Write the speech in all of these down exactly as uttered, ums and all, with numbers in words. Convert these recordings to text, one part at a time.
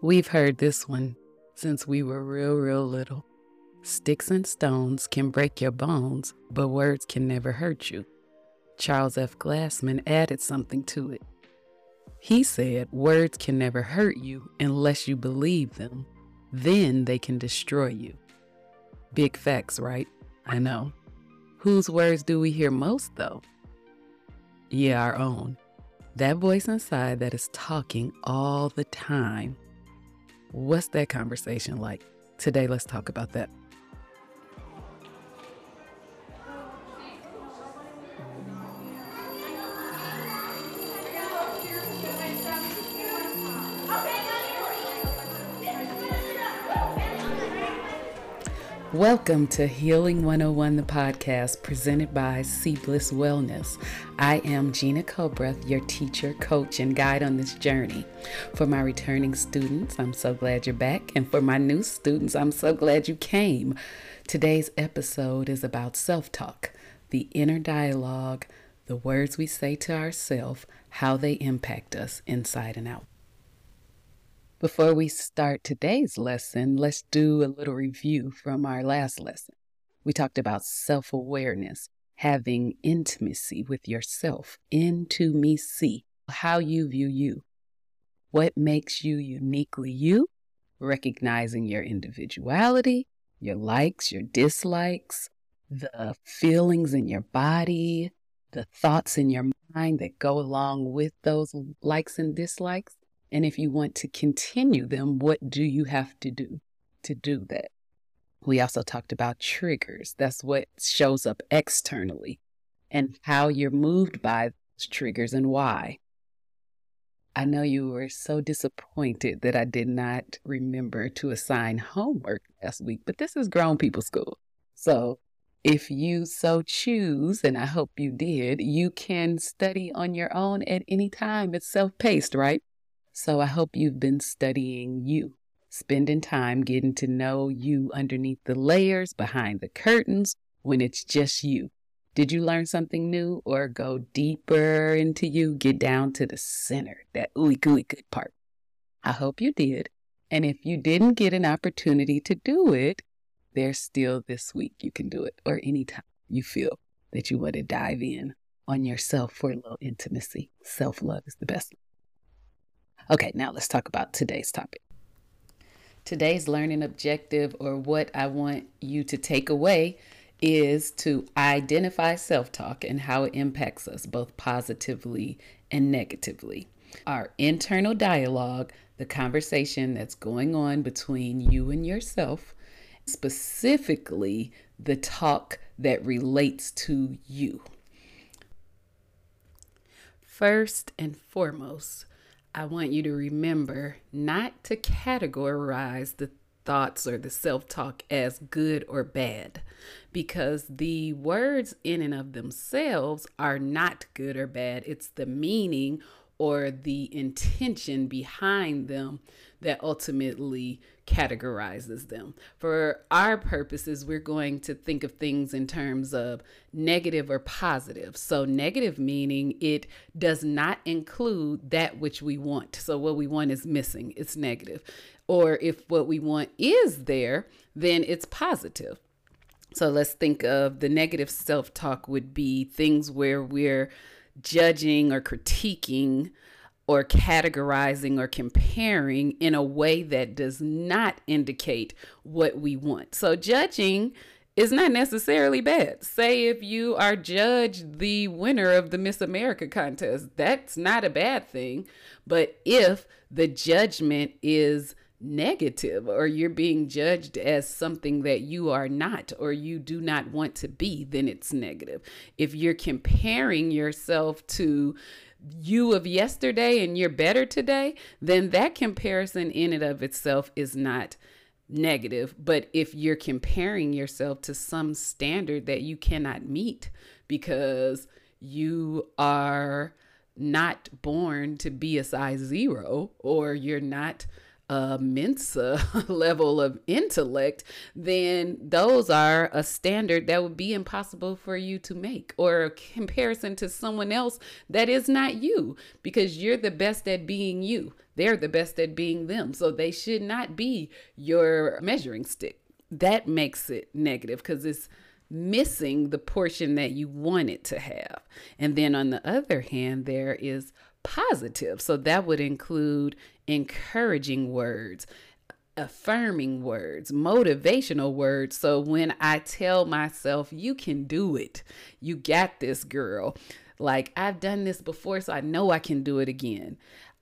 We've heard this one since we were real, real little. Sticks and stones can break your bones, but words can never hurt you. Charles F. Glassman added something to it. He said, words can never hurt you unless you believe them. Then they can destroy you. Big facts, right? I know. Whose words do we hear most, though? Yeah, our own. That voice inside that is talking all the time. What's that conversation like? Today, let's talk about that. Welcome to Healing one oh one, the podcast presented by CBlissWellness Wellness. I am Gina Culbreath, your teacher, coach, and guide on this journey. For my returning students, I'm so glad you're back. And for my new students, I'm so glad you came. Today's episode is about self-talk, the inner dialogue, the words we say to ourselves, how they impact us inside and out. Before we start today's lesson, let's do a little review from our last lesson. We talked about self-awareness, having intimacy with yourself, into me see, how you view you, what makes you uniquely you, recognizing your individuality, your likes, your dislikes, the feelings in your body, the thoughts in your mind that go along with those likes and dislikes. And if you want to continue them, what do you have to do to do that? We also talked about triggers. That's what shows up externally and how you're moved by those triggers and why. I know you were so disappointed that I did not remember to assign homework last week, but this is grown people school. So if you so choose, and I hope you did, you can study on your own at any time. It's self-paced, right? So I hope you've been studying you, spending time getting to know you underneath the layers, behind the curtains, when it's just you. Did you learn something new or go deeper into you? Get down to the center, that ooey gooey good part. I hope you did. And if you didn't get an opportunity to do it, there's still this week you can do it, or anytime you feel that you want to dive in on yourself for a little intimacy. Self-love is the best. Okay, now let's talk about today's topic. Today's learning objective, or what I want you to take away, is to identify self-talk and how it impacts us both positively and negatively. Our internal dialogue, the conversation that's going on between you and yourself, specifically the talk that relates to you. First and foremost, I want you to remember not to categorize the thoughts or the self-talk as good or bad, because the words in and of themselves are not good or bad. It's the meaning or the intention behind them that ultimately categorizes them. For our purposes, we're going to think of things in terms of negative or positive. So negative meaning it does not include that which we want. So what we want is missing, it's negative. Or if what we want is there, then it's positive. So let's think of the negative self-talk would be things where we're judging or critiquing or categorizing or comparing in a way that does not indicate what we want. So judging is not necessarily bad. Say if you are judged the winner of the Miss America contest, that's not a bad thing. But if the judgment is negative, or you're being judged as something that you are not, or you do not want to be, then it's negative. If you're comparing yourself to you of yesterday and you're better today, then that comparison in and of itself is not negative. But if you're comparing yourself to some standard that you cannot meet because you are not born to be a size zero, or you're not a Mensa level of intellect, then those are a standard that would be impossible for you to make, or a comparison to someone else that is not you, because you're the best at being you. They're the best at being them. So they should not be your measuring stick. That makes it negative because it's missing the portion that you want it to have. And then on the other hand, there is positive. So that would include encouraging words, affirming words, motivational words. So when I tell myself, you can do it, you got this, girl, like I've done this before, so I know I can do it again.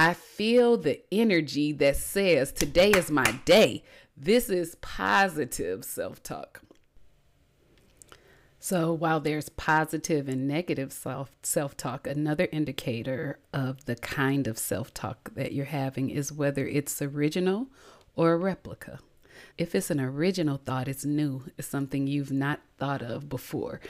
I feel the energy that says today is my day. This is positive self-talk. So while there's positive and negative self, self-talk, another indicator of the kind of self-talk that you're having is whether it's original or a replica. If it's an original thought, it's new. It's something you've not thought of before.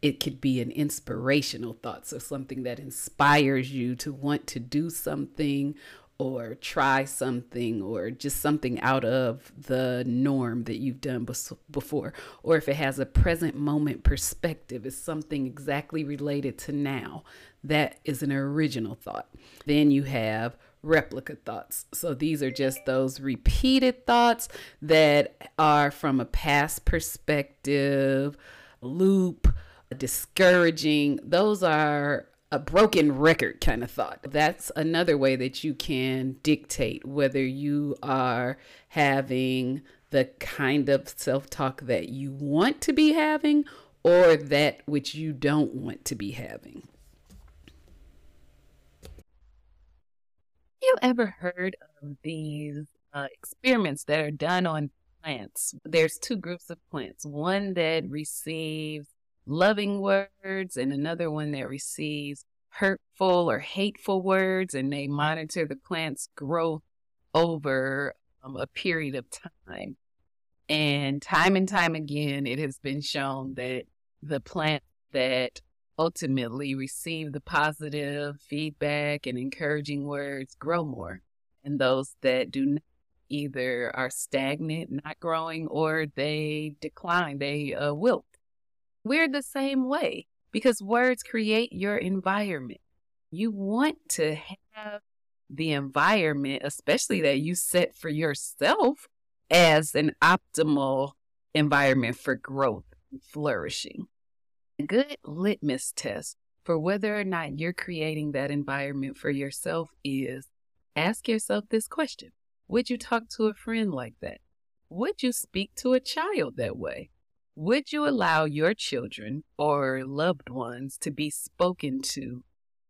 It could be an inspirational thought, so something that inspires you to want to do something or try something, or just something out of the norm that you've done before. Or if it has a present moment perspective, it's something exactly related to now. That is an original thought. Then you have replica thoughts. So these are just those repeated thoughts that are from a past perspective, loop, discouraging. Those are a broken record kind of thought. That's another way that you can dictate whether you are having the kind of self-talk that you want to be having or that which you don't want to be having. You ever heard of these uh, experiments that are done on plants? There's two groups of plants, one that receives loving words and another one that receives hurtful or hateful words, and they monitor the plant's growth over um, a period of time. And time and time again, it has been shown that the plants that ultimately receive the positive feedback and encouraging words grow more, and those that do not either are stagnant, not growing, or they decline, they uh, wilt. We're the same way, because words create your environment. You want to have the environment, especially that you set for yourself, as an optimal environment for growth and flourishing. A good litmus test for whether or not you're creating that environment for yourself is ask yourself this question. Would you talk to a friend like that? Would you speak to a child that way? Would you allow your children or loved ones to be spoken to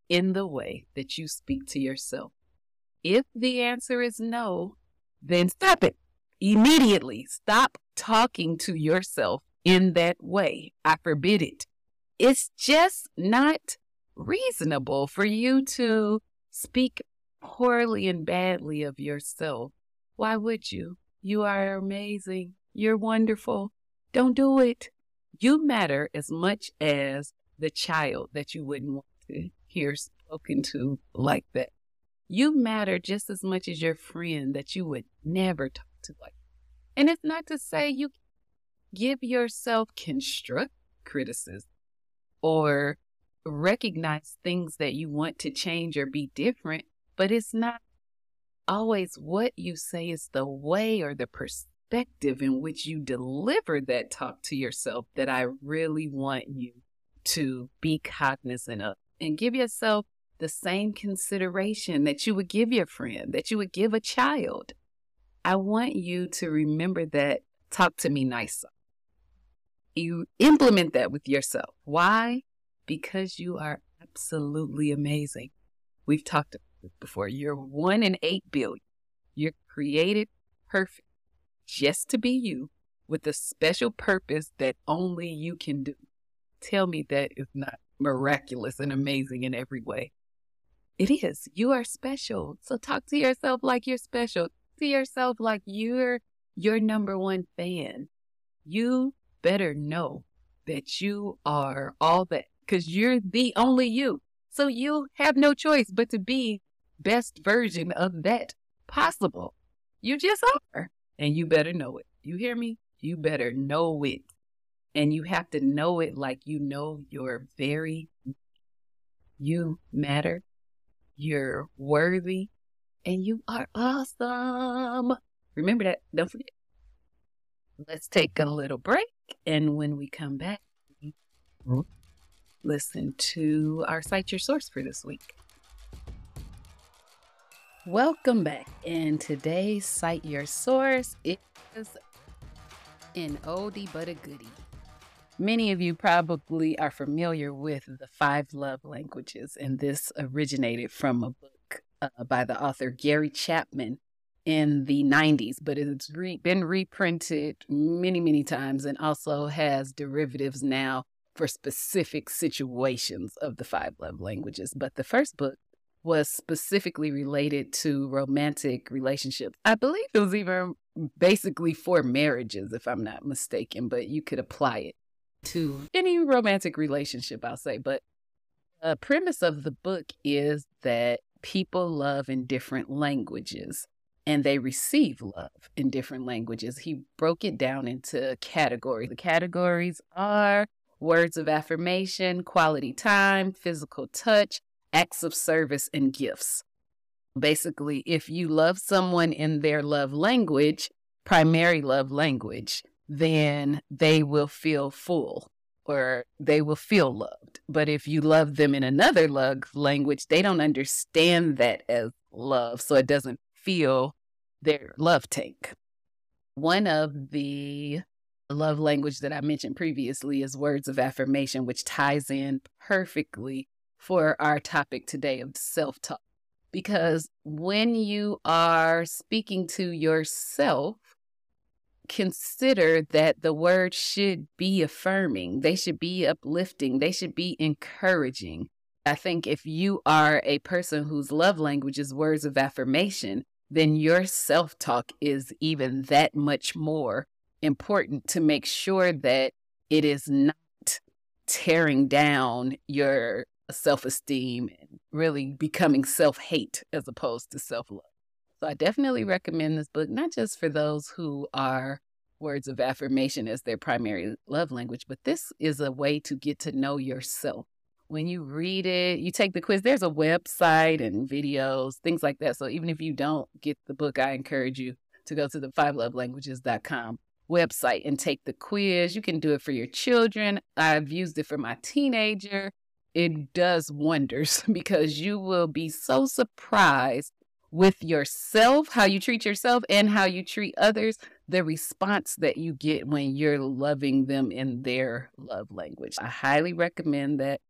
in the way that you speak to yourself? If the answer is no, then stop it immediately. Stop talking to yourself in that way. I forbid it. It's just not reasonable for you to speak poorly and badly of yourself. Why would you? You are amazing. You're wonderful. Don't do it. You matter as much as the child that you wouldn't want to hear spoken to like that. You matter just as much as your friend that you would never talk to like that. And it's not to say you give yourself constructive criticism or recognize things that you want to change or be different, but it's not always what you say, it's the way or the perspective in which you deliver that talk to yourself that I really want you to be cognizant of. And give yourself the same consideration that you would give your friend, that you would give a child. I want you to remember that. Talk to me nicer. You implement that with yourself. Why? Because you are absolutely amazing. We've talked about this before. You're one in eight billion. You're created perfect. Just to be you, with a special purpose that only you can do. Tell me that is not miraculous and amazing in every way. It is. You are special. So talk to yourself like you're special. Talk to yourself like you're your number one fan. You better know that you are all that, because you're the only you. So you have no choice but to be best version of that possible. You just are. And you better know it. You hear me? You better know it. And you have to know it like you know your very, you matter, you're worthy, and you are awesome. Remember that. Don't forget. Let's take a little break. And when we come back, listen to our Cite Your Source for this week. Welcome back. And today's Cite Your Source is an oldie but a goodie. Many of you probably are familiar with the Five Love Languages, and this originated from a book uh, by the author Gary Chapman in the nineties, but it's re- been reprinted many, many times and also has derivatives now for specific situations of the Five Love Languages. But the first book was specifically related to romantic relationships. I believe it was even basically for marriages, if I'm not mistaken, but you could apply it to any romantic relationship, I'll say. But the premise of the book is that people love in different languages and they receive love in different languages. He broke it down into categories. The categories are words of affirmation, quality time, physical touch, acts of service, and gifts. Basically, if you love someone in their love language, primary love language, then they will feel full or they will feel loved. But if you love them in another love language, they don't understand that as love, so it doesn't feel their love tank. One of the love language that I mentioned previously is words of affirmation, which ties in perfectly for our topic today of self-talk. Because when you are speaking to yourself, consider that the words should be affirming. They should be uplifting. They should be encouraging. I think if you are a person whose love language is words of affirmation, then your self-talk is even that much more important to make sure that it is not tearing down your self-esteem and really becoming self-hate as opposed to self-love. So I definitely recommend this book, not just for those who are words of affirmation as their primary love language, but this is a way to get to know yourself. When you read it, you take the quiz, there's a website and videos, things like that. So even if you don't get the book, I encourage you to go to the five love languages dot com website and take the quiz. You can do it for your children. I've used it for my teenager. It does wonders because you will be so surprised with yourself, how you treat yourself and how you treat others, the response that you get when you're loving them in their love language. I highly recommend that.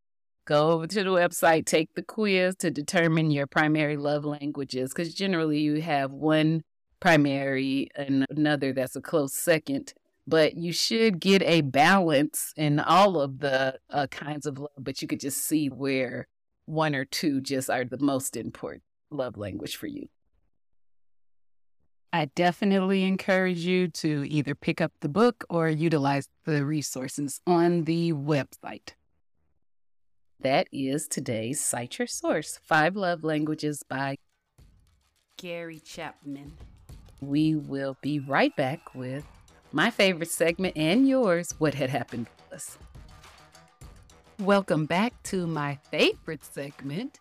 Go over to the website, take the quiz to determine your primary love languages, because generally you have one primary and another that's a close second, but you should get a balance in all of the uh, kinds of love, but you could just see where one or two just are the most important love language for you. I definitely encourage you to either pick up the book or utilize the resources on the website. That is today's Cite Your Source, Five Love Languages by Gary Chapman. We will be right back with my favorite segment and yours, What Had Happened to Us. Welcome back to my favorite segment,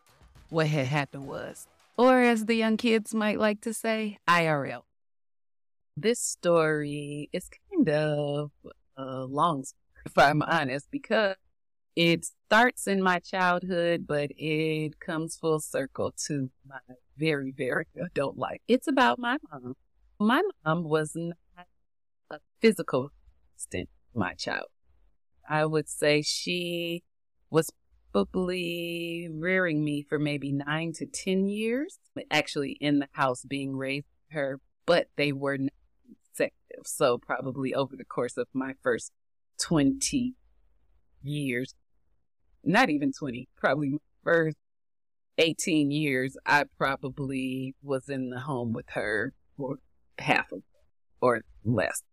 What Had Happened Was. Or as the young kids might like to say, I R L. This story is kind of uh, long, if I'm honest, because it starts in my childhood, but it comes full circle to my very, very adult life. It's about my mom. My mom was not a physical assistant to my child. I would say she was probably rearing me for maybe nine to ten years, actually in the house being raised by her, but they were not consecutive. So probably over the course of my first twenty years, not even twenty, probably my first eighteen years, I probably was in the home with her for half of that or less.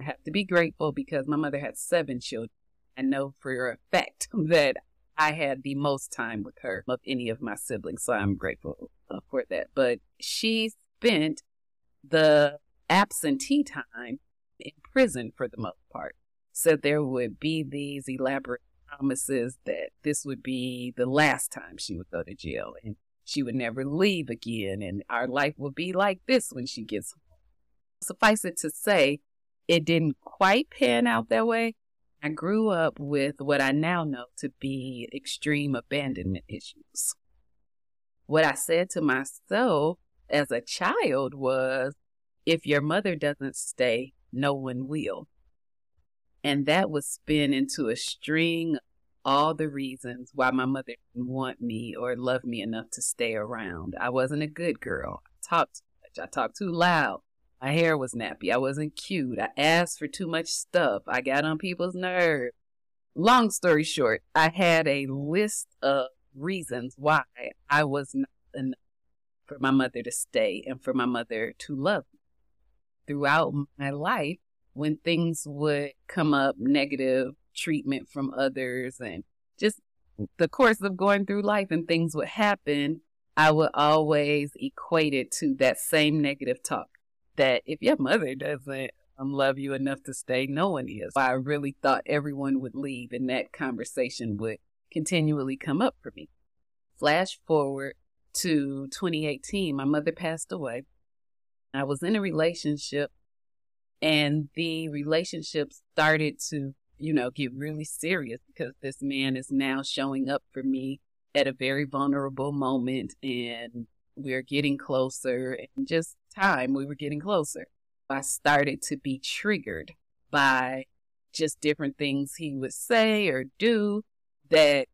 I have to be grateful because my mother had seven children. I know for a fact that I had the most time with her of any of my siblings, so I'm grateful for that. But she spent the absentee time in prison for the most part. So there would be these elaborate promises that this would be the last time she would go to jail and she would never leave again and our life will be like this when she gets home. Suffice it to say, it didn't quite pan out that way. I grew up with what I now know to be extreme abandonment issues. What I said to myself as a child was, if your mother doesn't stay, no one will. And that would spin into a string of all the reasons why my mother didn't want me or love me enough to stay around. I wasn't a good girl. I talked too much. I talked too loud. My hair was nappy. I wasn't cute. I asked for too much stuff. I got on people's nerves. Long story short, I had a list of reasons why I was not enough for my mother to stay and for my mother to love me. Throughout my life, when things would come up, negative treatment from others and just the course of going through life and things would happen, I would always equate it to that same negative talk. That if your mother doesn't um, love you enough to stay, no one is. I really thought everyone would leave and that conversation would continually come up for me. Flash forward to twenty eighteen, my mother passed away. I was in a relationship and the relationship started to, you know, get really serious because this man is now showing up for me at a very vulnerable moment and we're getting closer and just time we were getting closer. I started to be triggered by just different things he would say or do that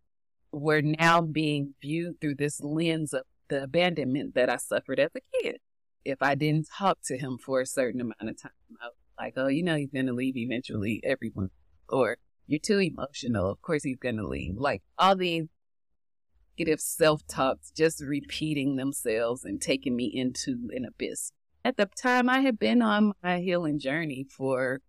were now being viewed through this lens of the abandonment that I suffered as a kid. If I didn't talk to him for a certain amount of time, I was like, oh, you know, he's going to leave eventually, everyone. Or you're too emotional. Of course he's going to leave. Like all these negative self-talks just repeating themselves and taking me into an abyss. At the time, I had been on my healing journey for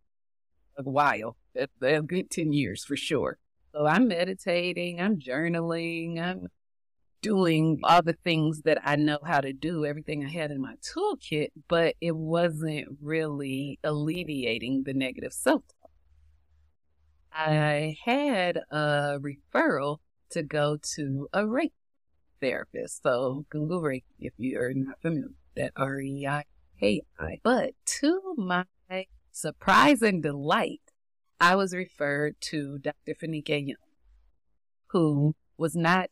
a while, a good ten years for sure. So I'm meditating, I'm journaling, I'm doing all the things that I know how to do, everything I had in my toolkit, but it wasn't really alleviating the negative self-talk. I had a referral to go to a Reiki therapist. So Google Reiki if you are not familiar with that, R E I K I. But to my surprise and delight, I was referred to Doctor Fanike Young, who was not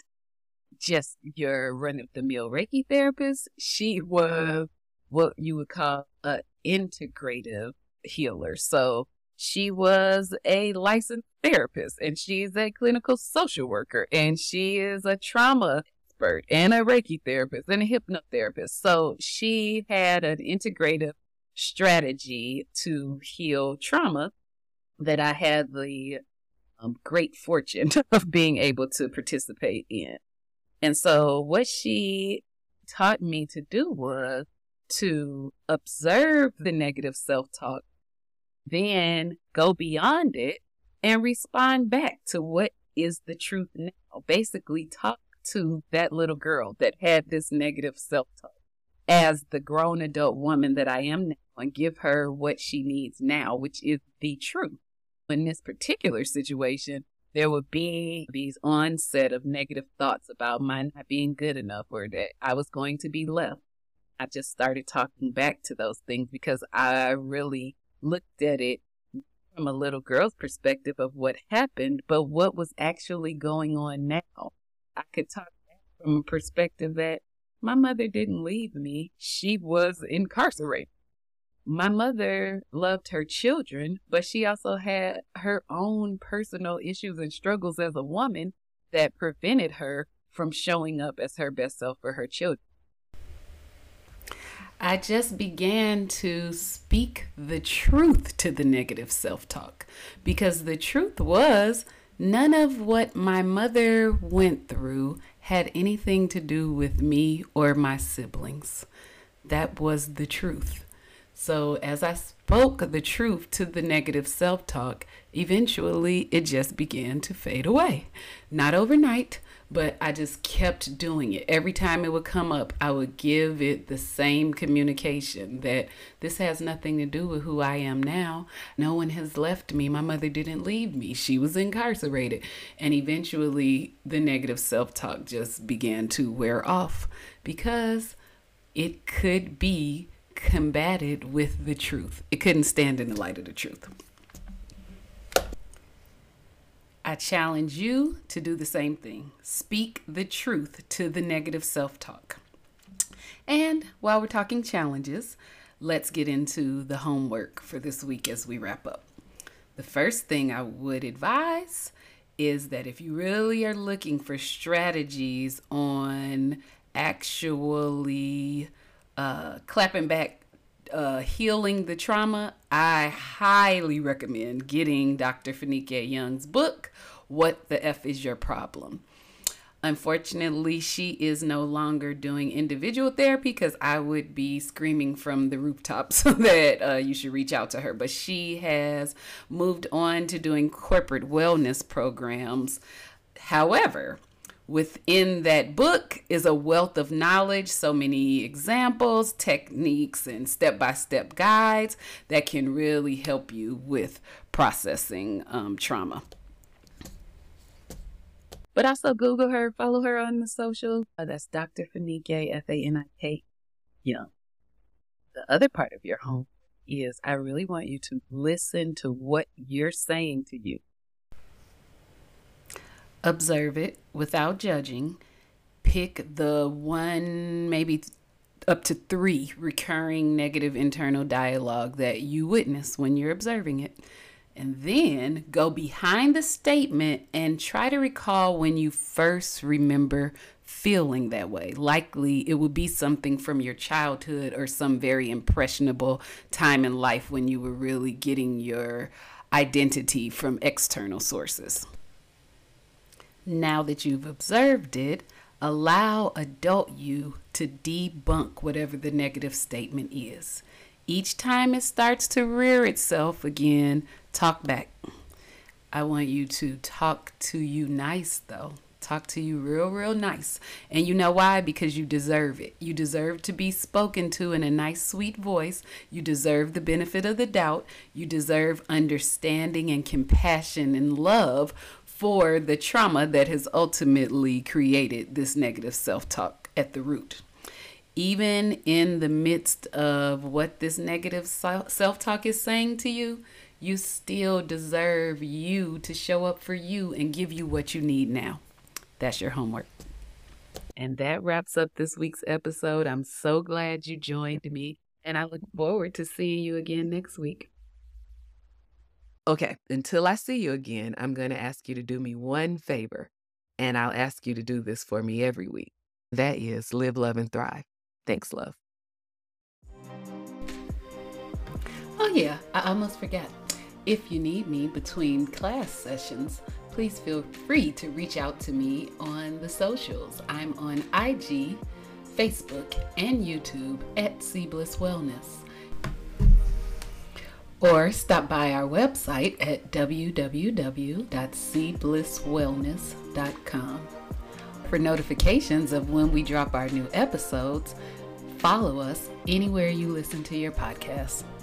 just your run-of-the-mill Reiki therapist. She was what you would call an integrative healer. So she was a licensed therapist, and she's a clinical social worker, and she is a trauma expert, and a Reiki therapist, and a hypnotherapist. So she had an integrative strategy to heal trauma that I had the um, great fortune of being able to participate in. And so what she taught me to do was to observe the negative self-talk, then go beyond it and respond back to what is the truth now. Basically, talk to that little girl that had this negative self-talk as the grown adult woman that I am now and give her what she needs now, which is the truth. In this particular situation, there would be these onset of negative thoughts about my not being good enough or that I was going to be left. I just started talking back to those things because I really looked at it from a little girl's perspective of what happened, but what was actually going on now. I could talk from a perspective that my mother didn't leave me. She was incarcerated. My mother loved her children, but she also had her own personal issues and struggles as a woman that prevented her from showing up as her best self for her children. I just began to speak the truth to the negative self-talk because the truth was none of what my mother went through had anything to do with me or my siblings. That was the truth. So as I spoke the truth to the negative self-talk, eventually it just began to fade away. Not overnight, but I just kept doing it. Every time it would come up, I would give it the same communication that this has nothing to do with who I am now. No one has left me. My mother didn't leave me. She was incarcerated. And eventually the negative self-talk just began to wear off because it could be combated with the truth. It couldn't stand in the light of the truth. I challenge you to do the same thing. Speak the truth to the negative self-talk. And while we're talking challenges, let's get into the homework for this week as we wrap up. The first thing I would advise is that if you really are looking for strategies on actually uh, clapping back, Uh, healing the trauma, I highly recommend getting Doctor Fanike Young's book, What the F is Your Problem? Unfortunately, she is no longer doing individual therapy because I would be screaming from the rooftops that uh, you should reach out to her. But she has moved on to doing corporate wellness programs. However, within that book is a wealth of knowledge, so many examples, techniques, and step-by-step guides that can really help you with processing um, trauma. But also Google her, follow her on the social. Oh, that's Doctor Fanike, F A N I K Young. The other part of your home is I really want you to listen to what you're saying to you. Observe it without judging. Pick the one, maybe up to three recurring negative internal dialogue that you witness when you're observing it. And then go behind the statement and try to recall when you first remember feeling that way. Likely it would be something from your childhood or some very impressionable time in life when you were really getting your identity from external sources. Now that you've observed it, allow adult you to debunk whatever the negative statement is. Each time it starts to rear itself again, talk back. I want you to talk to you nice, though. Talk to you real, real nice. And you know why? Because you deserve it. You deserve to be spoken to in a nice, sweet voice. You deserve the benefit of the doubt. You deserve understanding and compassion and love for the trauma that has ultimately created this negative self-talk at the root. Even in the midst of what this negative self-talk is saying to you, you still deserve you to show up for you and give you what you need now. That's your homework. And that wraps up this week's episode. I'm so glad you joined me, and I look forward to seeing you again next week. Okay, until I see you again, I'm going to ask you to do me one favor, and I'll ask you to do this for me every week. That is live, love, and thrive. Thanks, love. Oh yeah, I almost forgot. If you need me between class sessions, please feel free to reach out to me on the socials. I'm on I G, Facebook, and YouTube at CBliss Wellness. Or stop by our website at w w w dot c bliss wellness dot com. For notifications of when we drop our new episodes, follow us anywhere you listen to your podcasts.